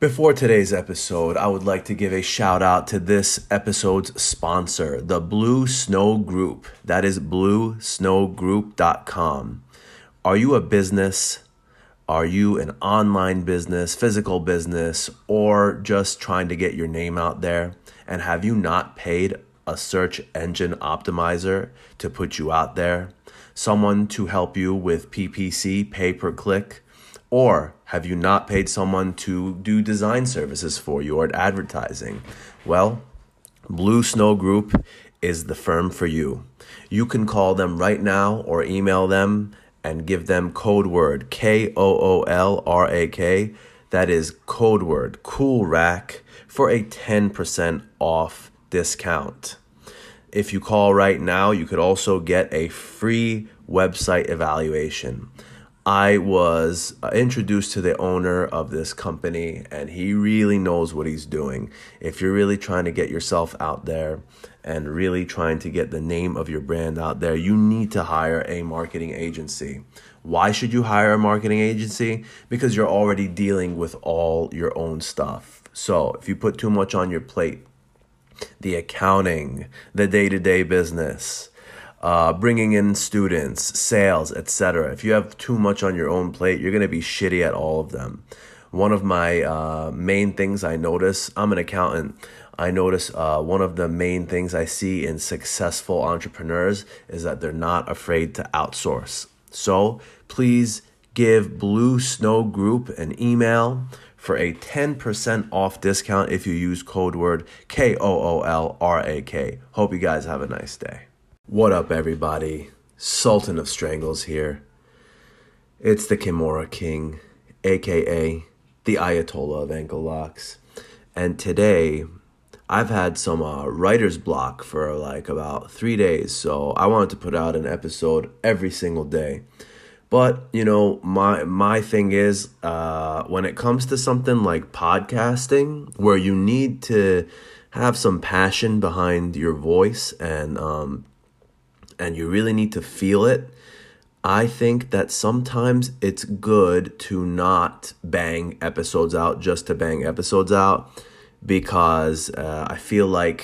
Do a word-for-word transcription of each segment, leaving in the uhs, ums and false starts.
Before today's episode, I would like to give a shout out to this episode's sponsor, the Blue Snow Group. That is blue snow group dot com. Are you a business? Are you an online business, physical business, or just trying to get your name out there? And have you not paid a search engine optimizer to put you out there? Someone to help you with P P C, pay per click? Or have you not paid someone to do design services for you or advertising? Well, Blue Snow Group is the firm for you. You can call them right now or email them and give them code word K O O L R A K. That is code word Cool Rack for a ten percent off discount. If you call right now, you could also get a free website evaluation. I was introduced to the owner of this company, and he really knows what he's doing. If you're really trying to get yourself out there and really trying to get the name of your brand out there, you need to hire a marketing agency. Why should you hire a marketing agency? Because you're already dealing with all your own stuff. So if you put too much on your plate, the accounting, the day-to-day business, Uh, bringing in students, sales, et cetera. If you have too much on your own plate, you're going to be shitty at all of them. One of my uh, main things I notice, I'm an accountant. I notice uh, one of the main things I see in successful entrepreneurs is that they're not afraid to outsource. So please give Blue Snow Group an email for a ten percent off discount if you use code word K O O L R A K. Hope you guys have a nice day. What up, everybody? Sultan of Strangles here. It's the Kimura King, a k a the Ayatollah of ankle locks. And today, I've had some uh, writer's block for like about three days, so I wanted to put out an episode every single day. But, you know, my my thing is, uh, when it comes to something like podcasting, where you need to have some passion behind your voice and um. and you really need to feel it, I think that sometimes it's good to not bang episodes out just to bang episodes out, because uh, I feel like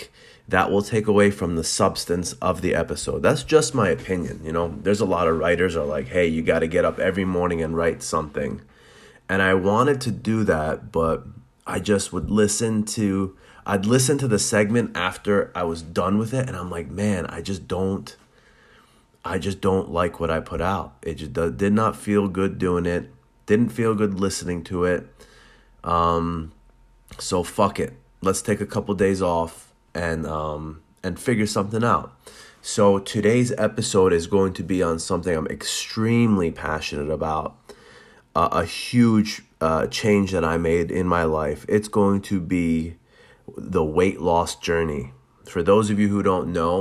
that will take away from the substance of the episode. That's just my opinion, you know? There's a lot of writers are like, hey, you got to get up every morning and write something. And I wanted to do that, but I just would listen to, I'd listen to the segment after I was done with it, and I'm like, man, I just don't, I just don't like what I put out. It just did not feel good doing it. Didn't feel good listening to it. Um, so fuck it. Let's take a couple days off and um, and figure something out. So today's episode is going to be on something I'm extremely passionate about. Uh, a huge uh, change that I made in my life. It's going to be the weight loss journey. For those of you who don't know,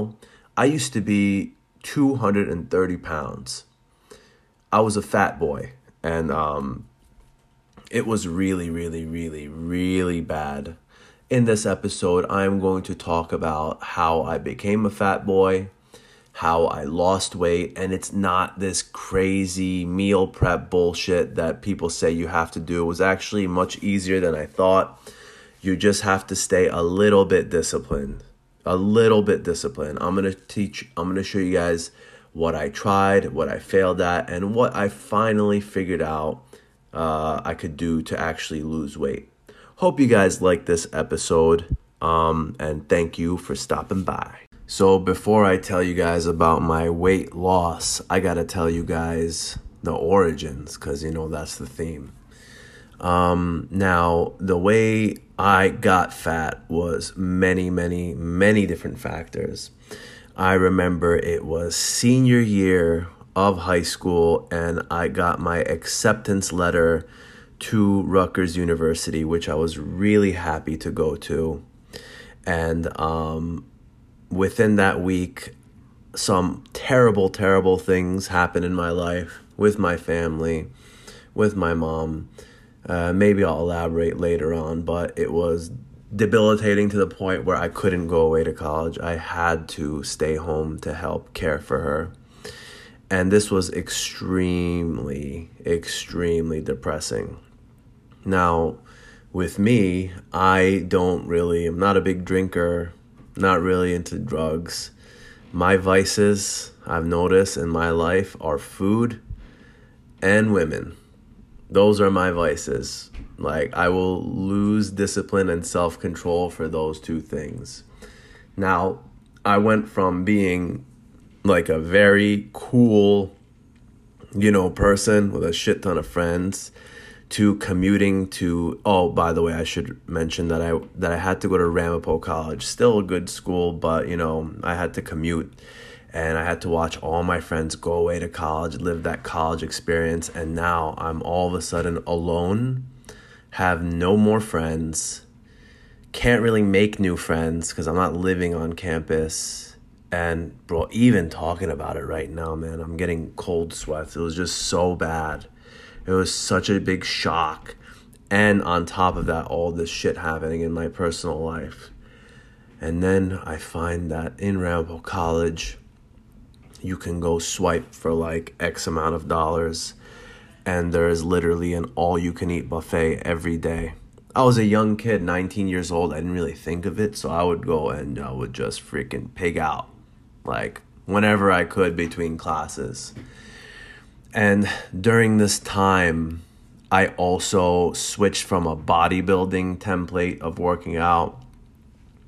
I used to be two hundred thirty pounds. I was a fat boy, and um, it was really, really, really, really bad. In this episode, I'm going to talk about how I became a fat boy, how I lost weight, and it's not this crazy meal prep bullshit that people say you have to do. It was actually much easier than I thought. You just have to stay a little bit disciplined. A little bit disciplined. I'm going to teach, I'm going to show you guys what I tried, what I failed at, and what I finally figured out uh, I could do to actually lose weight. Hope you guys like this episode, um, and thank you for stopping by. So before I tell you guys about my weight loss, I got to tell you guys the origins, because, you know, that's the theme. Um, now, the way I got fat was many, many, many different factors. I remember it was senior year of high school, and I got my acceptance letter to Rutgers University, which I was really happy to go to. And um, within that week, some terrible, terrible things happened in my life with my family, with my mom. Uh, maybe I'll elaborate later on, but it was debilitating to the point where I couldn't go away to college. I had to stay home to help care for her. And this was extremely, extremely depressing. Now, with me, I don't really, I'm not a big drinker, not really into drugs. My vices, I've noticed in my life, are food and women. Those are my vices. Like, I will lose discipline and self-control for those two things. Now, I went from being like a very cool, you know, person with a shit ton of friends to commuting to, oh, by the way, I should mention that I that I had to go to Ramapo College, still a good school, but, you know, I had to commute and I had to watch all my friends go away to college, live that college experience. And now I'm all of a sudden alone, have no more friends, can't really make new friends because I'm not living on campus. And, bro, even talking about it right now, man, I'm getting cold sweats. It was just so bad. It was such a big shock. And on top of that, all this shit happening in my personal life. And then I find that in Ramapo College, you can go swipe for like X amount of dollars. And there is literally an all-you-can-eat buffet every day. I was a young kid, nineteen years old. I didn't really think of it. So I would go and I would just freaking pig out, like whenever I could between classes. And during this time, I also switched from a bodybuilding template of working out.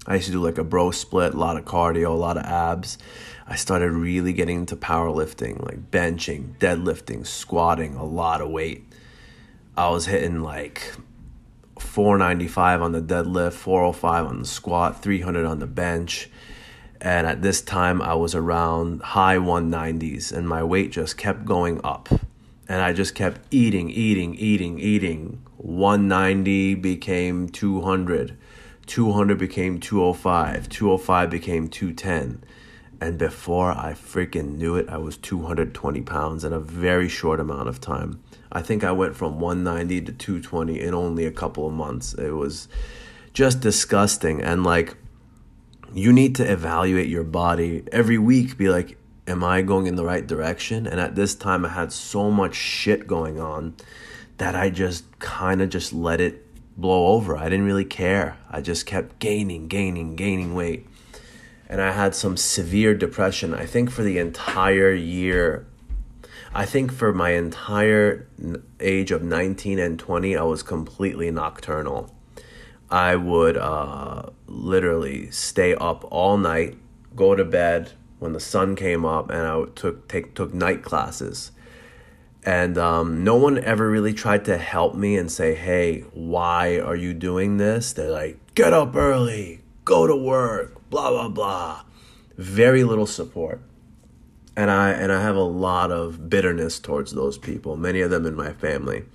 I used to do like a bro split, a lot of cardio, a lot of abs. I started really getting into powerlifting, like benching, deadlifting, squatting, a lot of weight. I was hitting like four ninety-five on the deadlift, four oh five on the squat, three hundred on the bench. And at this time, I was around high one nineties, and my weight just kept going up. And I just kept eating, eating, eating, eating. one ninety became two hundred. two hundred became two oh five. two oh five became two ten. And before I freaking knew it, I was two hundred twenty pounds in a very short amount of time. I think I went from one ninety to two twenty in only a couple of months. It was just disgusting. And like, you need to evaluate your body every week. Be like, am I going in the right direction? And at this time, I had so much shit going on that I just kind of just let it blow over. I didn't really care. I just kept gaining, gaining, gaining weight. And I had some severe depression, I think, for the entire year. I think for my entire age of nineteen and twenty, I was completely nocturnal. I would uh, literally stay up all night, go to bed when the sun came up, and I took take, took night classes. And um, no one ever really tried to help me and say, hey, why are you doing this? They're like, get up early, go to work, blah, blah, blah. Very little support. And I and I have a lot of bitterness towards those people, many of them in my family.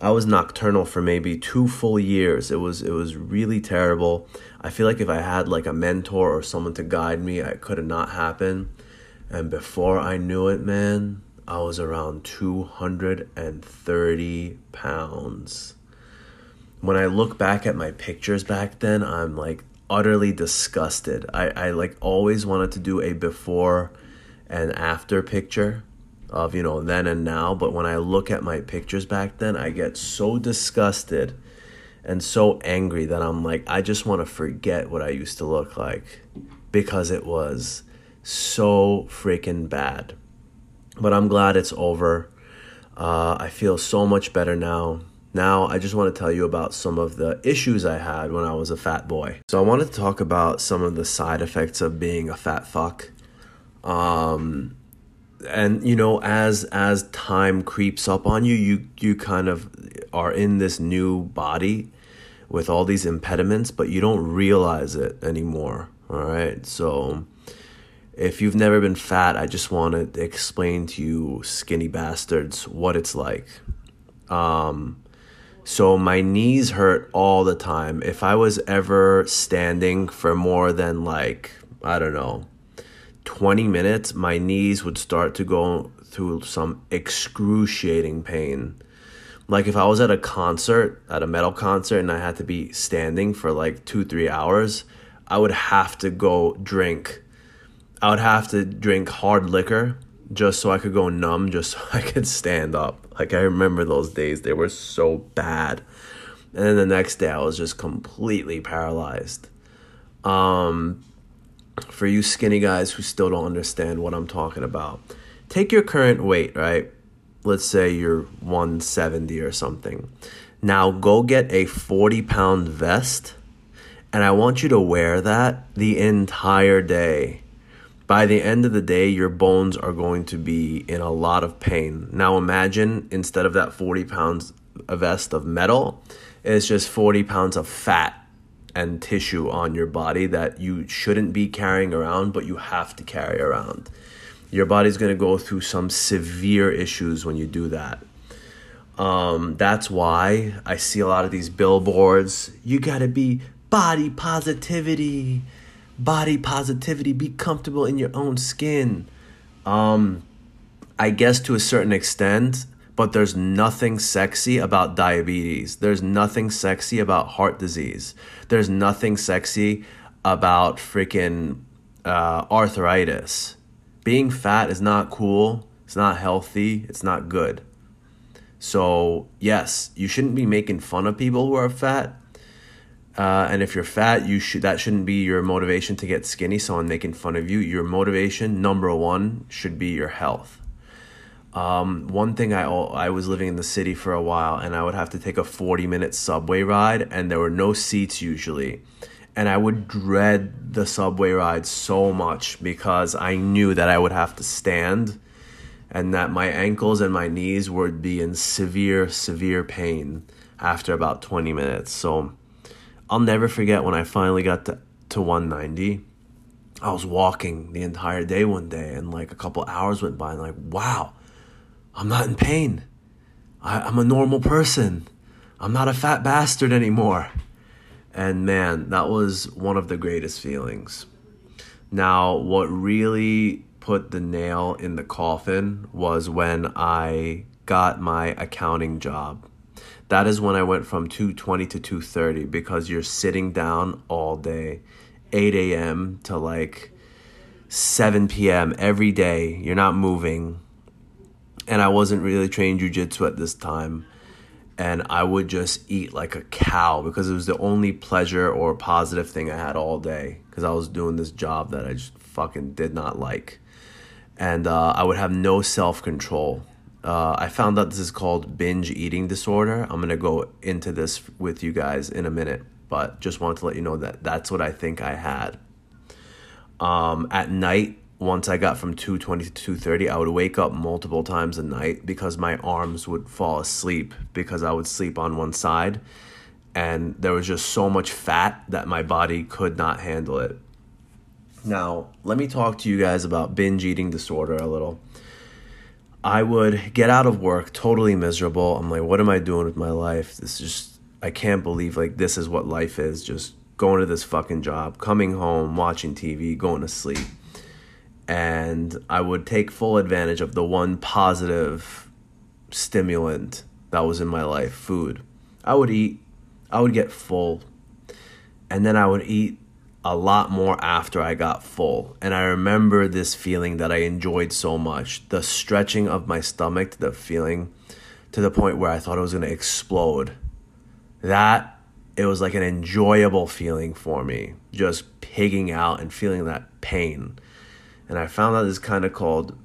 I was nocturnal for maybe two full years. It was it was really terrible. I feel like if I had like a mentor or someone to guide me, it could have not happened. And before I knew it, man, I was around two hundred thirty pounds. When I look back at my pictures back then, I'm like utterly disgusted. I, I like always wanted to do a before and after picture of, you know, then and now. But when I look at my pictures back then, I get so disgusted and so angry that I'm like, I just want to forget what I used to look like because it was so freaking bad. But I'm glad it's over. Uh, I feel so much better now. Now, I just want to tell you about some of the issues I had when I was a fat boy. So I wanted to talk about some of the side effects of being a fat fuck. Um... And, you know, as as time creeps up on you, you, you kind of are in this new body with all these impediments, but you don't realize it anymore, all right? So if you've never been fat, I just want to explain to you skinny bastards what it's like. Um, so my knees hurt all the time. If I was ever standing for more than like, I don't know, twenty minutes, my knees would start to go through some excruciating pain. Like if I was at a concert, at a metal concert, and I had to be standing for like two, three hours, I would have to go drink. I would have to drink hard liquor just so I could go numb, just so I could stand up. Like I remember those days, they were so bad. And then the next day, I was just completely paralyzed. Um, for you skinny guys who still don't understand what I'm talking about, take your current weight, right? Let's say you're one seventy or something. Now go get a forty-pound vest, and I want you to wear that the entire day. By the end of the day, your bones are going to be in a lot of pain. Now imagine, instead of that forty pounds a vest of metal, it's just forty pounds of fat and tissue on your body that you shouldn't be carrying around, but you have to carry around. Your body's going to go through some severe issues when you do that. Um, that's why I see a lot of these billboards. You got to be body positivity. Body positivity, be comfortable in your own skin. Um, I guess to a certain extent, but there's nothing sexy about diabetes. There's nothing sexy about heart disease. There's nothing sexy about freaking uh, arthritis. Being fat is not cool. It's not healthy. It's not good. So yes, you shouldn't be making fun of people who are fat. Uh, and if you're fat, you should that shouldn't be your motivation to get skinny, someone making fun of you. Your motivation, number one, should be your health. Um, one thing, I, I was living in the city for a while, and I would have to take a forty-minute subway ride, and there were no seats usually. And I would dread the subway ride so much because I knew that I would have to stand and that my ankles and my knees would be in severe, severe pain after about twenty minutes. So I'll never forget when I finally got to, to one ninety. I was walking the entire day one day, and like a couple hours went by, and like, wow, I'm not in pain. I, I'm a normal person. I'm not a fat bastard anymore. And man, that was one of the greatest feelings. Now, what really put the nail in the coffin was when I got my accounting job. That is when I went from two twenty to two thirty, because you're sitting down all day, eight a.m. to like seven p.m. every day. You're not moving. And I wasn't really trained jiu-jitsu at this time. And I would just eat like a cow because it was the only pleasure or positive thing I had all day, because I was doing this job that I just fucking did not like. And uh, I would have no self-control. Uh, I found out this is called binge eating disorder. I'm going to go into this with you guys in a minute, but just wanted to let you know that that's what I think I had. Um, at night, once I got from two twenty to two thirty, I would wake up multiple times a night because my arms would fall asleep because I would sleep on one side. And there was just so much fat that my body could not handle it. Now, let me talk to you guys about binge eating disorder a little. I would get out of work totally miserable. I'm like, what am I doing with my life? This is just, I can't believe like this is what life is. Just going to this fucking job, coming home, watching T V, going to sleep. And I would take full advantage of the one positive stimulant that was in my life, food. I would eat, I would get full, and then I would eat a lot more after I got full. And I remember this feeling that I enjoyed so much, the stretching of my stomach, the feeling to the point where I thought it was going to explode. That, it was like an enjoyable feeling for me, just pigging out and feeling that pain. And I found out this kind of called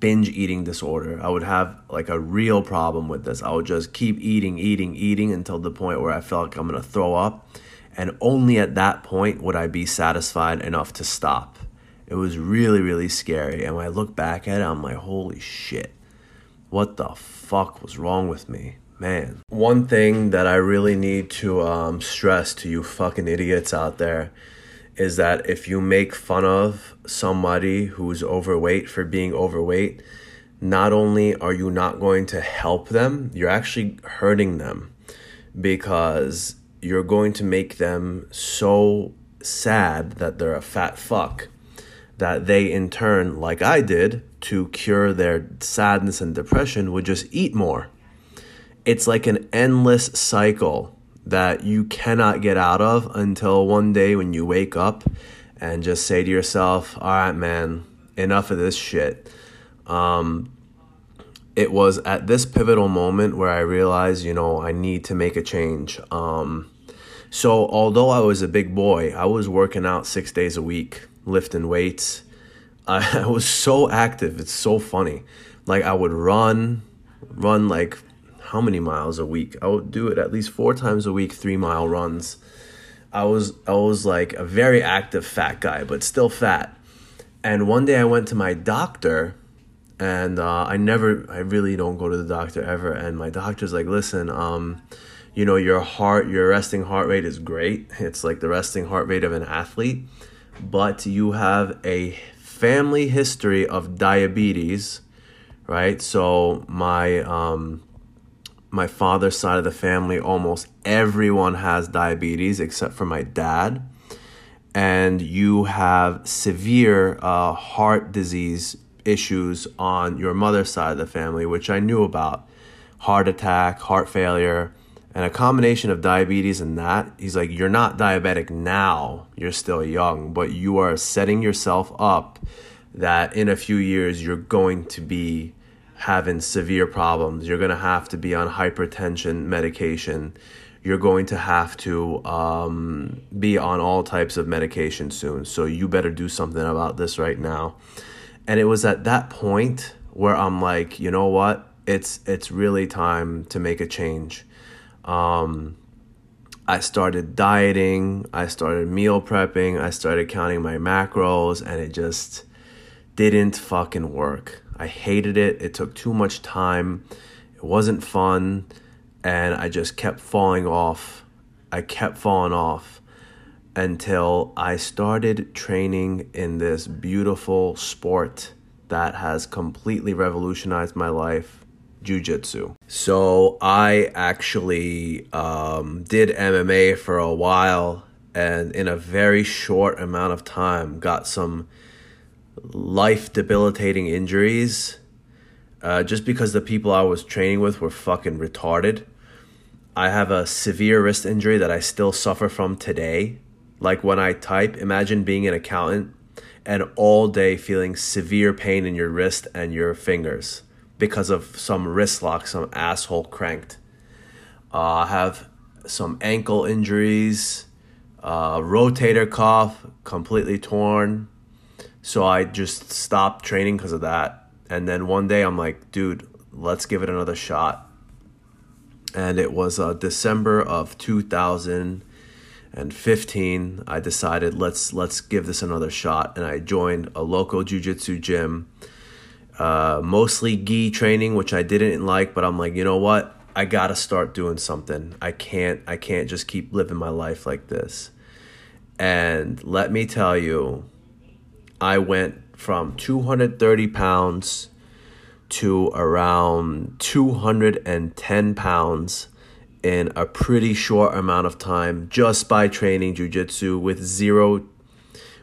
binge eating disorder. I would have like a real problem with this. I would just keep eating, eating, eating until the point where I felt like I'm going to throw up. And only at that point would I be satisfied enough to stop. It was really, really scary. And when I look back at it, I'm like, holy shit. What the fuck was wrong with me? Man. One thing that I really need to um, stress to you fucking idiots out there is that if you make fun of somebody who's overweight for being overweight, not only are you not going to help them, you're actually hurting them, because you're going to make them so sad that they're a fat fuck that they, in turn, like I did, to cure their sadness and depression, would just eat more. It's like an endless cycle that you cannot get out of until one day when you wake up and just say to yourself, all right, man, enough of this shit. Um, it was at this pivotal moment where I realized, you know, I need to make a change. Um, so although I was a big boy, I was working out six days a week, lifting weights. I, I was so active. It's so funny. Like I would run, run like how many miles a week? I would do it at least four times a week, three mile runs. I was, I was like a very active fat guy, but still fat. And one day I went to my doctor, and uh, I never, I really don't go to the doctor ever. And my doctor's like, listen, um, you know, your heart, your resting heart rate is great. It's like the resting heart rate of an athlete, but you have a family history of diabetes, right? So my, um, my father's side of the family, almost everyone has diabetes except for my dad. And you have severe uh, heart disease issues on your mother's side of the family, which I knew about. Heart attack, heart failure, and a combination of diabetes and that. He's like, you're not diabetic now. You're still young, but you are setting yourself up that in a few years you're going to be having severe problems. You're going to have to be on hypertension medication. You're going to have to um, be on all types of medication soon. So you better do something about this right now. And it was at that point where I'm like, you know what? It's it's really time to make a change. Um, I started dieting. I started meal prepping. I started counting my macros, and it just didn't fucking work. I hated it. It took too much time. It wasn't fun. And I just kept falling off. I kept falling off until I started training in this beautiful sport that has completely revolutionized my life, jiu-jitsu. So I actually um, did M M A for a while, and in a very short amount of time got some life-debilitating injuries uh, just because the people I was training with were fucking retarded. I have a severe wrist injury that I still suffer from today. Like when I type, imagine being an accountant and all day feeling severe pain in your wrist and your fingers because of some wrist lock some asshole cranked. Uh, I have some ankle injuries, uh, rotator cuff, completely torn. So I just stopped training because of that. And then one day I'm like, dude, let's give it another shot. And it was uh, December of two thousand fifteen. I decided let's let's give this another shot, and I joined a local jiu-jitsu gym, uh, mostly gi training, which I didn't like. But I'm like, you know what? I gotta start doing something. I can't I can't just keep living my life like this. And let me tell you, I went from two hundred thirty pounds. To around two hundred ten pounds in a pretty short amount of time, just by training jiu-jitsu with zero,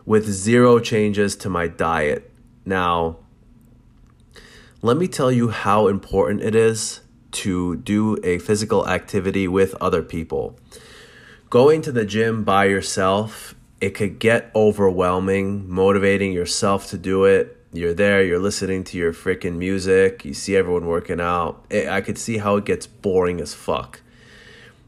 with zero changes to my diet. Now, let me tell you how important it is to do a physical activity with other people. Going to the gym by yourself, it could get overwhelming, motivating yourself to do it. You're there, you're listening to your freaking music, you see everyone working out. I could see how it gets boring as fuck.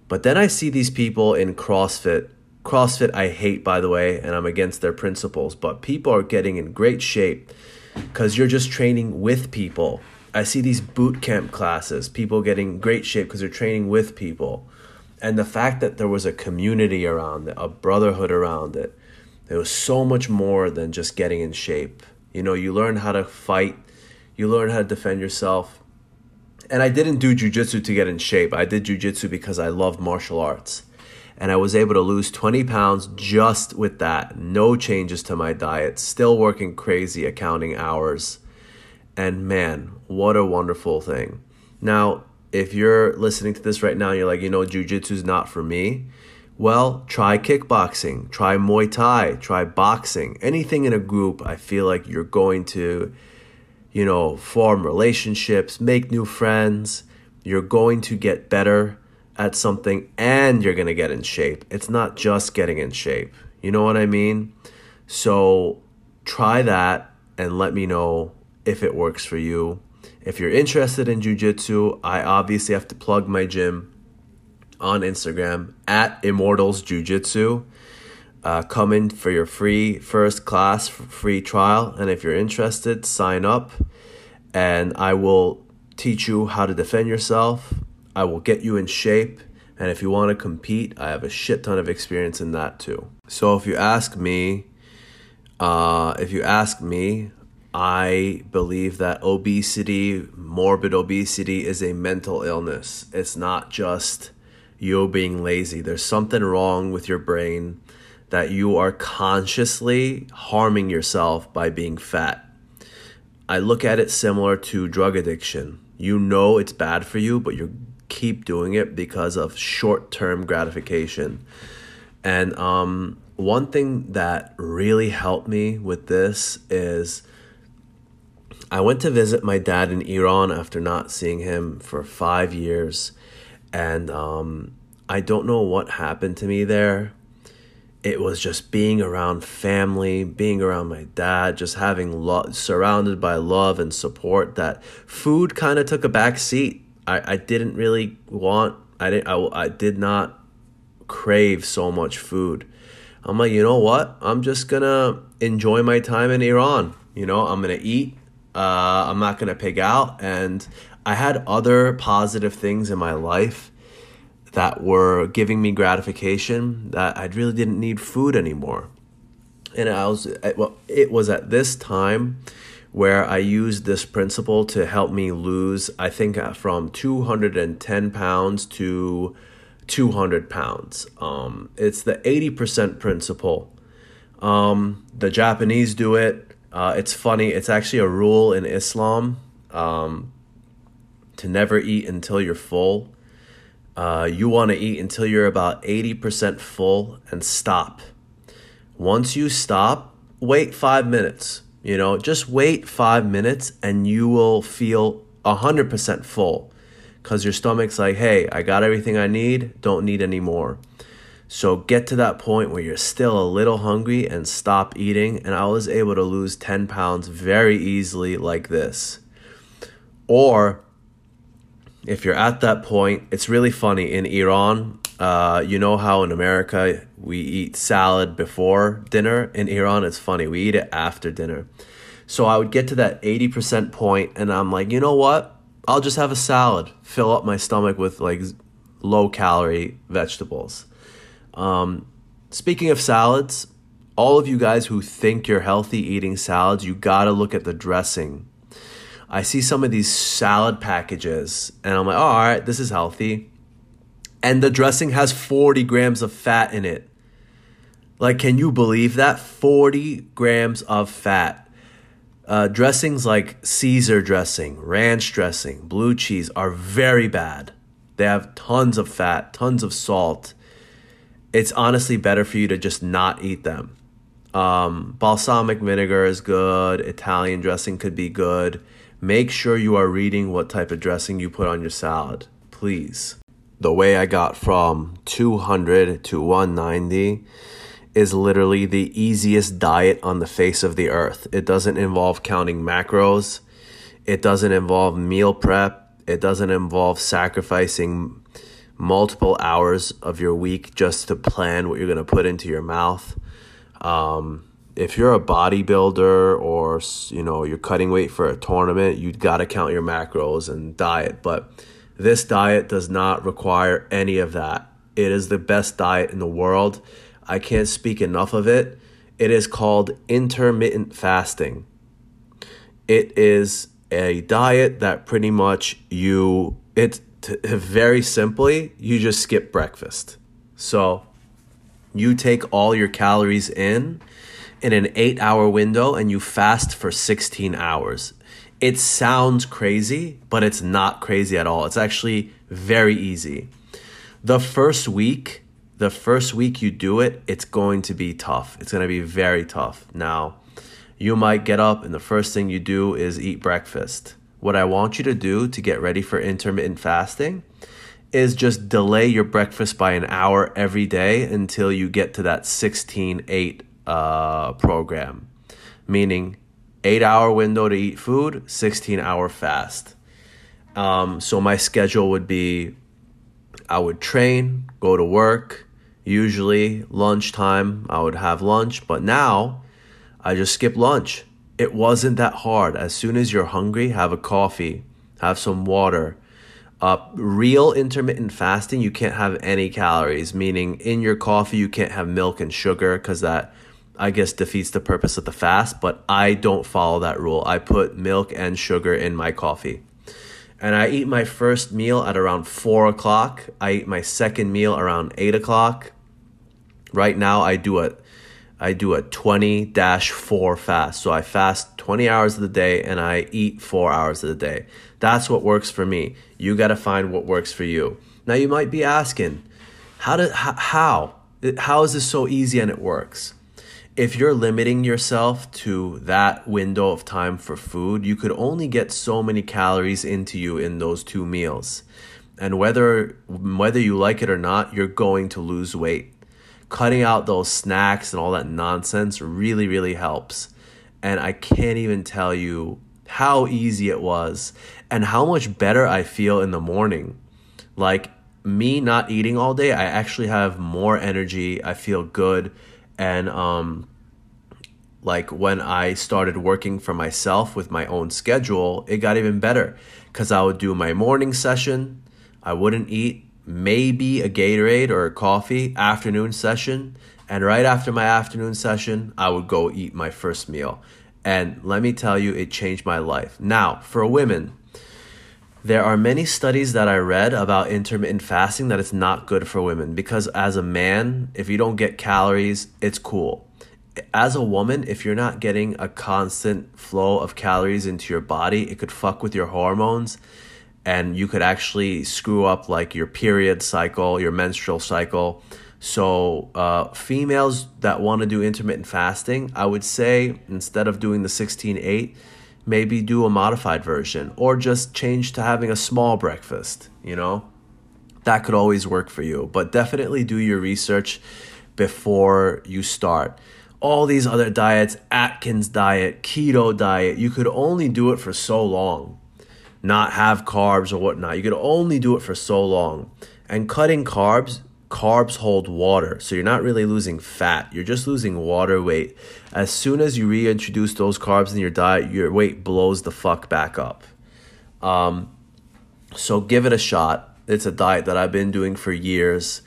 But then I see these people in CrossFit. CrossFit I hate, by the way, and I'm against their principles. But people are getting in great shape because you're just training with people. I see these boot camp classes, people getting great shape because they're training with people. And the fact that there was a community around it, a brotherhood around it, there was so much more than just getting in shape. You know, you learn how to fight. You learn how to defend yourself. And I didn't do jiu-jitsu to get in shape. I did jiu-jitsu because I love martial arts. And I was able to lose twenty pounds just with that. No changes to my diet. Still working crazy accounting hours. And man, what a wonderful thing. Now, if you're listening to this right now, you're like, you know, jiu-jitsu's not for me. Well, try kickboxing, try Muay Thai, try boxing, anything in a group. I feel like you're going to, you know, form relationships, make new friends. You're going to get better at something, and you're going to get in shape. It's not just getting in shape. You know what I mean? So try that and let me know if it works for you. If you're interested in jiu-jitsu, I obviously have to plug my gym on Instagram at Immortals Jiu-Jitsu. Uh, come in for your free first class, free trial. And if you're interested, sign up and I will teach you how to defend yourself. I will get you in shape. And if you want to compete, I have a shit ton of experience in that too. So if you ask me, uh, if you ask me, I believe that obesity, morbid obesity, is a mental illness. It's not just you being lazy. There's something wrong with your brain that you are consciously harming yourself by being fat. I look at it similar to drug addiction. You know it's bad for you, but you're keep doing it because of short-term gratification. And um, one thing that really helped me with this is I went to visit my dad in Iran after not seeing him for five years. And um, I don't know what happened to me there. It was just being around family, being around my dad, just having love, surrounded by love and support, that food kind of took a back seat. I, I didn't really want, I didn't, I, I did not crave so much food. I'm like, you know what? I'm just going to enjoy my time in Iran. You know, I'm going to eat. Uh, I'm not going to pig out. And I had other positive things in my life that were giving me gratification that I really didn't need food anymore. And I was, well, it was at this time where I used this principle to help me lose, I think, from two hundred ten pounds to two hundred pounds. Um, it's the eighty percent principle. Um, the Japanese do it. Uh, it's funny. It's actually a rule in Islam um, to never eat until you're full. Uh, you want to eat until you're about eighty percent full and stop. Once you stop, wait five minutes. You know, just wait five minutes and you will feel one hundred percent full because your stomach's like, hey, I got everything I need, don't need any more. So get to that point where you're still a little hungry and stop eating. And I was able to lose ten pounds very easily like this. Or if you're at that point, it's really funny. In Iran, uh, you know how in America we eat salad before dinner? In Iran, it's funny. We eat it after dinner. So I would get to that eighty percent point, and I'm like, you know what? I'll just have a salad. Fill up my stomach with like low-calorie vegetables. Um, speaking of salads, all of you guys who think you're healthy eating salads, you got to look at the dressing. I see some of these salad packages, and I'm like, oh, all right, this is healthy. And the dressing has forty grams of fat in it. Like, can you believe that? forty grams of fat. Uh, dressings like Caesar dressing, ranch dressing, blue cheese are very bad. They have tons of fat, tons of salt. It's honestly better for you to just not eat them. Um, balsamic vinegar is good. Italian dressing could be good. Make sure you are reading what type of dressing you put on your salad, please. The way I got from two hundred to one ninety is literally the easiest diet on the face of the earth. It doesn't involve counting macros. It doesn't involve meal prep. It doesn't involve sacrificing multiple hours of your week just to plan what you're going to put into your mouth. Um... If you're a bodybuilder or, you know, you're cutting weight for a tournament, you've got to count your macros and diet. But this diet does not require any of that. It is the best diet in the world. I can't speak enough of it. It is called intermittent fasting. It is a diet that pretty much you, it t- very simply, you just skip breakfast. So you take all your calories in in an eight-hour window, and you fast for sixteen hours. It sounds crazy, but it's not crazy at all. It's actually very easy. The first week, the first week you do it, it's going to be tough. It's going to be very tough. Now, you might get up, and the first thing you do is eat breakfast. What I want you to do to get ready for intermittent fasting is just delay your breakfast by an hour every day until you get to that sixteen eight Uh, program, meaning eight hour window to eat food, sixteen hour fast. Um, so my schedule would be, I would train, go to work, usually lunchtime I would have lunch, but now I just skip lunch. It wasn't that hard. As soon as you're hungry, have a coffee, have some water. Uh, real intermittent fasting, you can't have any calories, meaning in your coffee you can't have milk and sugar because that, I guess, defeats the purpose of the fast, but I don't follow that rule. I put milk and sugar in my coffee. And I eat my first meal at around four o'clock. I eat my second meal around eight o'clock. Right now, I do a I do a twenty dash four fast. So I fast twenty hours of the day and I eat four hours of the day. That's what works for me. You got to find what works for you. Now, you might be asking, how do, how? How is this so easy and it works? If you're limiting yourself to that window of time for food, you could only get so many calories into you in those two meals. And whether whether you like it or not, you're going to lose weight. Cutting out those snacks and all that nonsense really, really helps. And I can't even tell you how easy it was and how much better I feel in the morning. Like me not eating all day, I actually have more energy. I feel good. And um, like when I started working for myself with my own schedule, it got even better because I would do my morning session. I wouldn't eat, maybe a Gatorade or a coffee, afternoon session. And right after my afternoon session, I would go eat my first meal. And let me tell you, it changed my life. Now, for women, there are many studies that I read about intermittent fasting that it's not good for women because as a man, if you don't get calories, it's cool. As a woman, if you're not getting a constant flow of calories into your body, it could fuck with your hormones and you could actually screw up like your period cycle, your menstrual cycle. So uh, females that want to do intermittent fasting, I would say instead of doing the sixteen eight, maybe do a modified version or just change to having a small breakfast, you know? That could always work for you, but definitely do your research before you start. All these other diets, Atkins diet, keto diet, you could only do it for so long. Not have carbs or whatnot. You could only do it for so long. And cutting carbs, carbs hold water, so you're not really losing fat, you're just losing water weight. As soon as you reintroduce those carbs in your diet, your weight blows the fuck back up. Um, so give it a shot. It's a diet that I've been doing for years.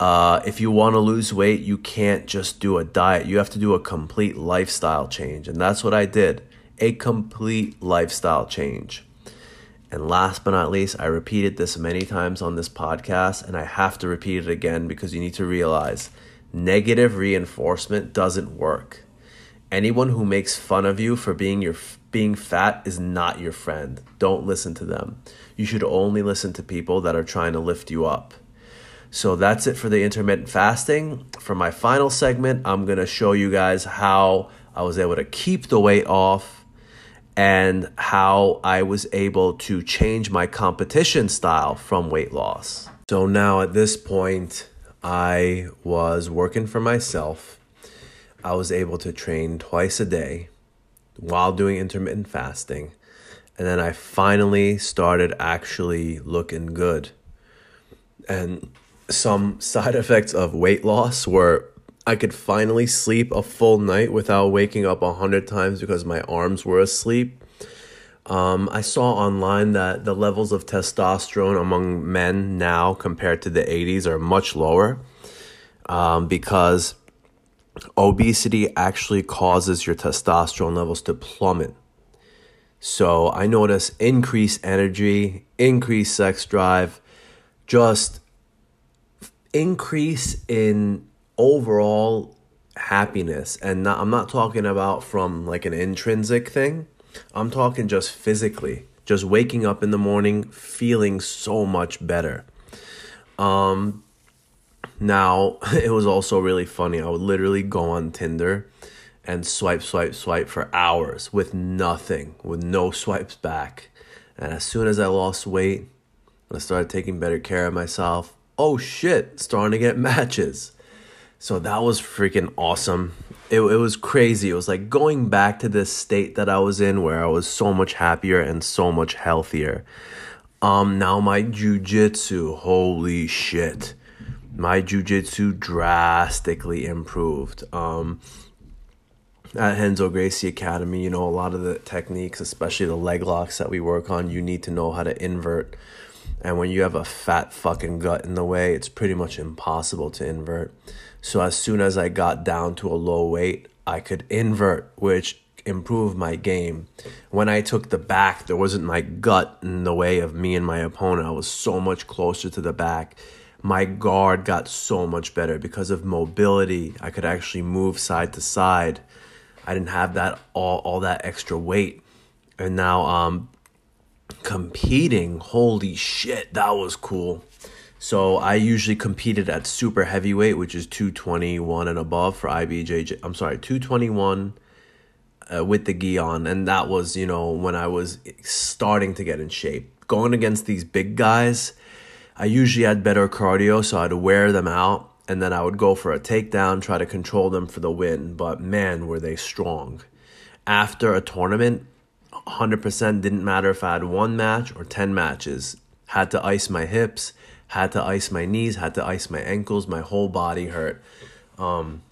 Uh, if you want to lose weight, you can't just do a diet. You have to do a complete lifestyle change, and that's what I did, a complete lifestyle change. And last but not least, I repeated this many times on this podcast, and I have to repeat it again because you need to realize negative reinforcement doesn't work. Anyone who makes fun of you for being your being fat is not your friend. Don't listen to them. You should only listen to people that are trying to lift you up. So that's it for the intermittent fasting. For my final segment, I'm going to show you guys how I was able to keep the weight off and how I was able to change my competition style from weight loss. So now at this point, I was working for myself. I was able to train twice a day while doing intermittent fasting. And then I finally started actually looking good. And some side effects of weight loss were I could finally sleep a full night without waking up a hundred times because my arms were asleep. Um, I saw online that the levels of testosterone among men now compared to the eighties are much lower um, because obesity actually causes your testosterone levels to plummet. So I noticed increased energy, increased sex drive, just increase in overall happiness. And not, I'm not talking about from like an intrinsic thing. I'm talking just physically, just waking up in the morning, feeling so much better. Um, now, it was also really funny. I would literally go on Tinder and swipe, swipe, swipe for hours with nothing, with no swipes back. And as soon as I lost weight, I started taking better care of myself. Oh shit, starting to get matches. So that was freaking awesome. it, it was crazy. It was like going back to this state that I was in where I was so much happier and so much healthier. Um, now my jiu-jitsu, holy shit. My jiu-jitsu drastically improved. Um, at Henzo Gracie Academy, you know, a lot of the techniques, especially the leg locks that we work on, you need to know how to invert. And when you have a fat fucking gut in the way, it's pretty much impossible to invert. So as soon as I got down to a low weight, I could invert, which improved my game. When I took the back, there wasn't my gut in the way of me and my opponent. I was so much closer to the back. My guard got so much better because of mobility. I could actually move side to side. I didn't have that all, all that extra weight. And now um, competing, holy shit, that was cool. So I usually competed at super heavyweight, which is two twenty-one and above for I B J J. I'm sorry, two twenty-one uh, with the gi on. And that was, you know, when I was starting to get in shape. Going against these big guys, I usually had better cardio, so I'd wear them out. And then I would go for a takedown, try to control them for the win. But man, were they strong. After a tournament, one hundred percent didn't matter if I had one match or ten matches. Had to ice my hips, had to ice my knees, had to ice my ankles. My whole body hurt. Um,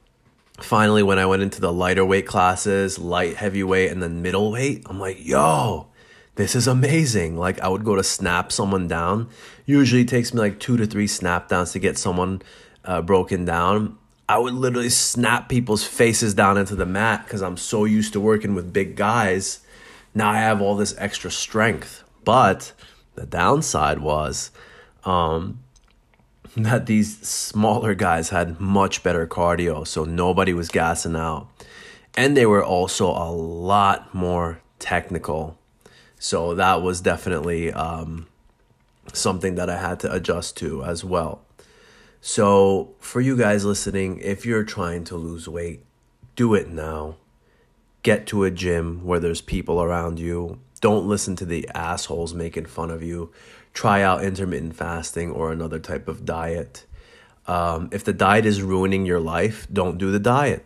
finally, when I went into the lighter weight classes, light, heavyweight, and then middleweight, I'm like, yo, this is amazing. Like, I would go to snap someone down. Usually it takes me like two to three snap downs to get someone Uh, broken down. I would literally snap people's faces down into the mat because I'm so used to working with big guys. Now I have all this extra strength. But the downside was um, that these smaller guys had much better cardio, so nobody was gassing out. And they were also a lot more technical. So that was definitely um, something that I had to adjust to as well. So for you guys listening, if you're trying to lose weight, do it now. Get to a gym where there's people around you. Don't listen to the assholes making fun of you. Try out intermittent fasting or another type of diet. Um, if the diet is ruining your life, don't do the diet.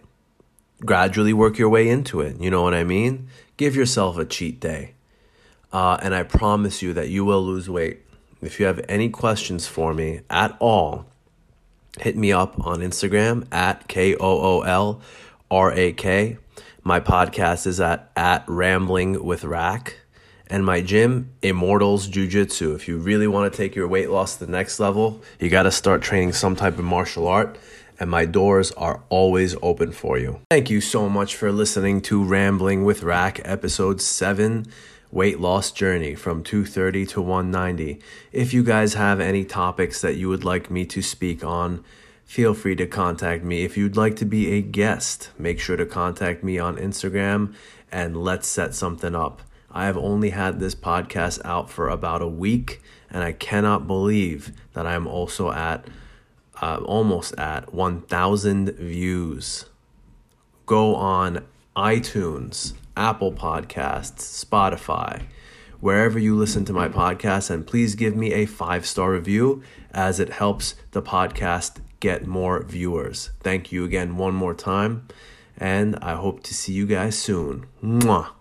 Gradually work your way into it. You know what I mean? Give yourself a cheat day. Uh, and I promise you that you will lose weight. If you have any questions for me at all, hit me up on Instagram at K O O L R A K. My podcast is at, at Rambling with Rack. And my gym, Immortals Jiu-Jitsu. If you really want to take your weight loss to the next level, you got to start training some type of martial art. And my doors are always open for you. Thank you so much for listening to Rambling with Rack, Episode seven. Weight loss journey from two thirty to one ninety. If you guys have any topics that you would like me to speak on, feel free to contact me. If you'd like to be a guest, make sure to contact me on Instagram and let's set something up. I have only had this podcast out for about a week and I cannot believe that I'm also at uh, almost at one thousand views. Go on iTunes, Apple Podcasts, Spotify, wherever you listen to my podcast, and please give me a five-star review as it helps the podcast get more viewers. Thank you again one more time, and I hope to see you guys soon. Mwah.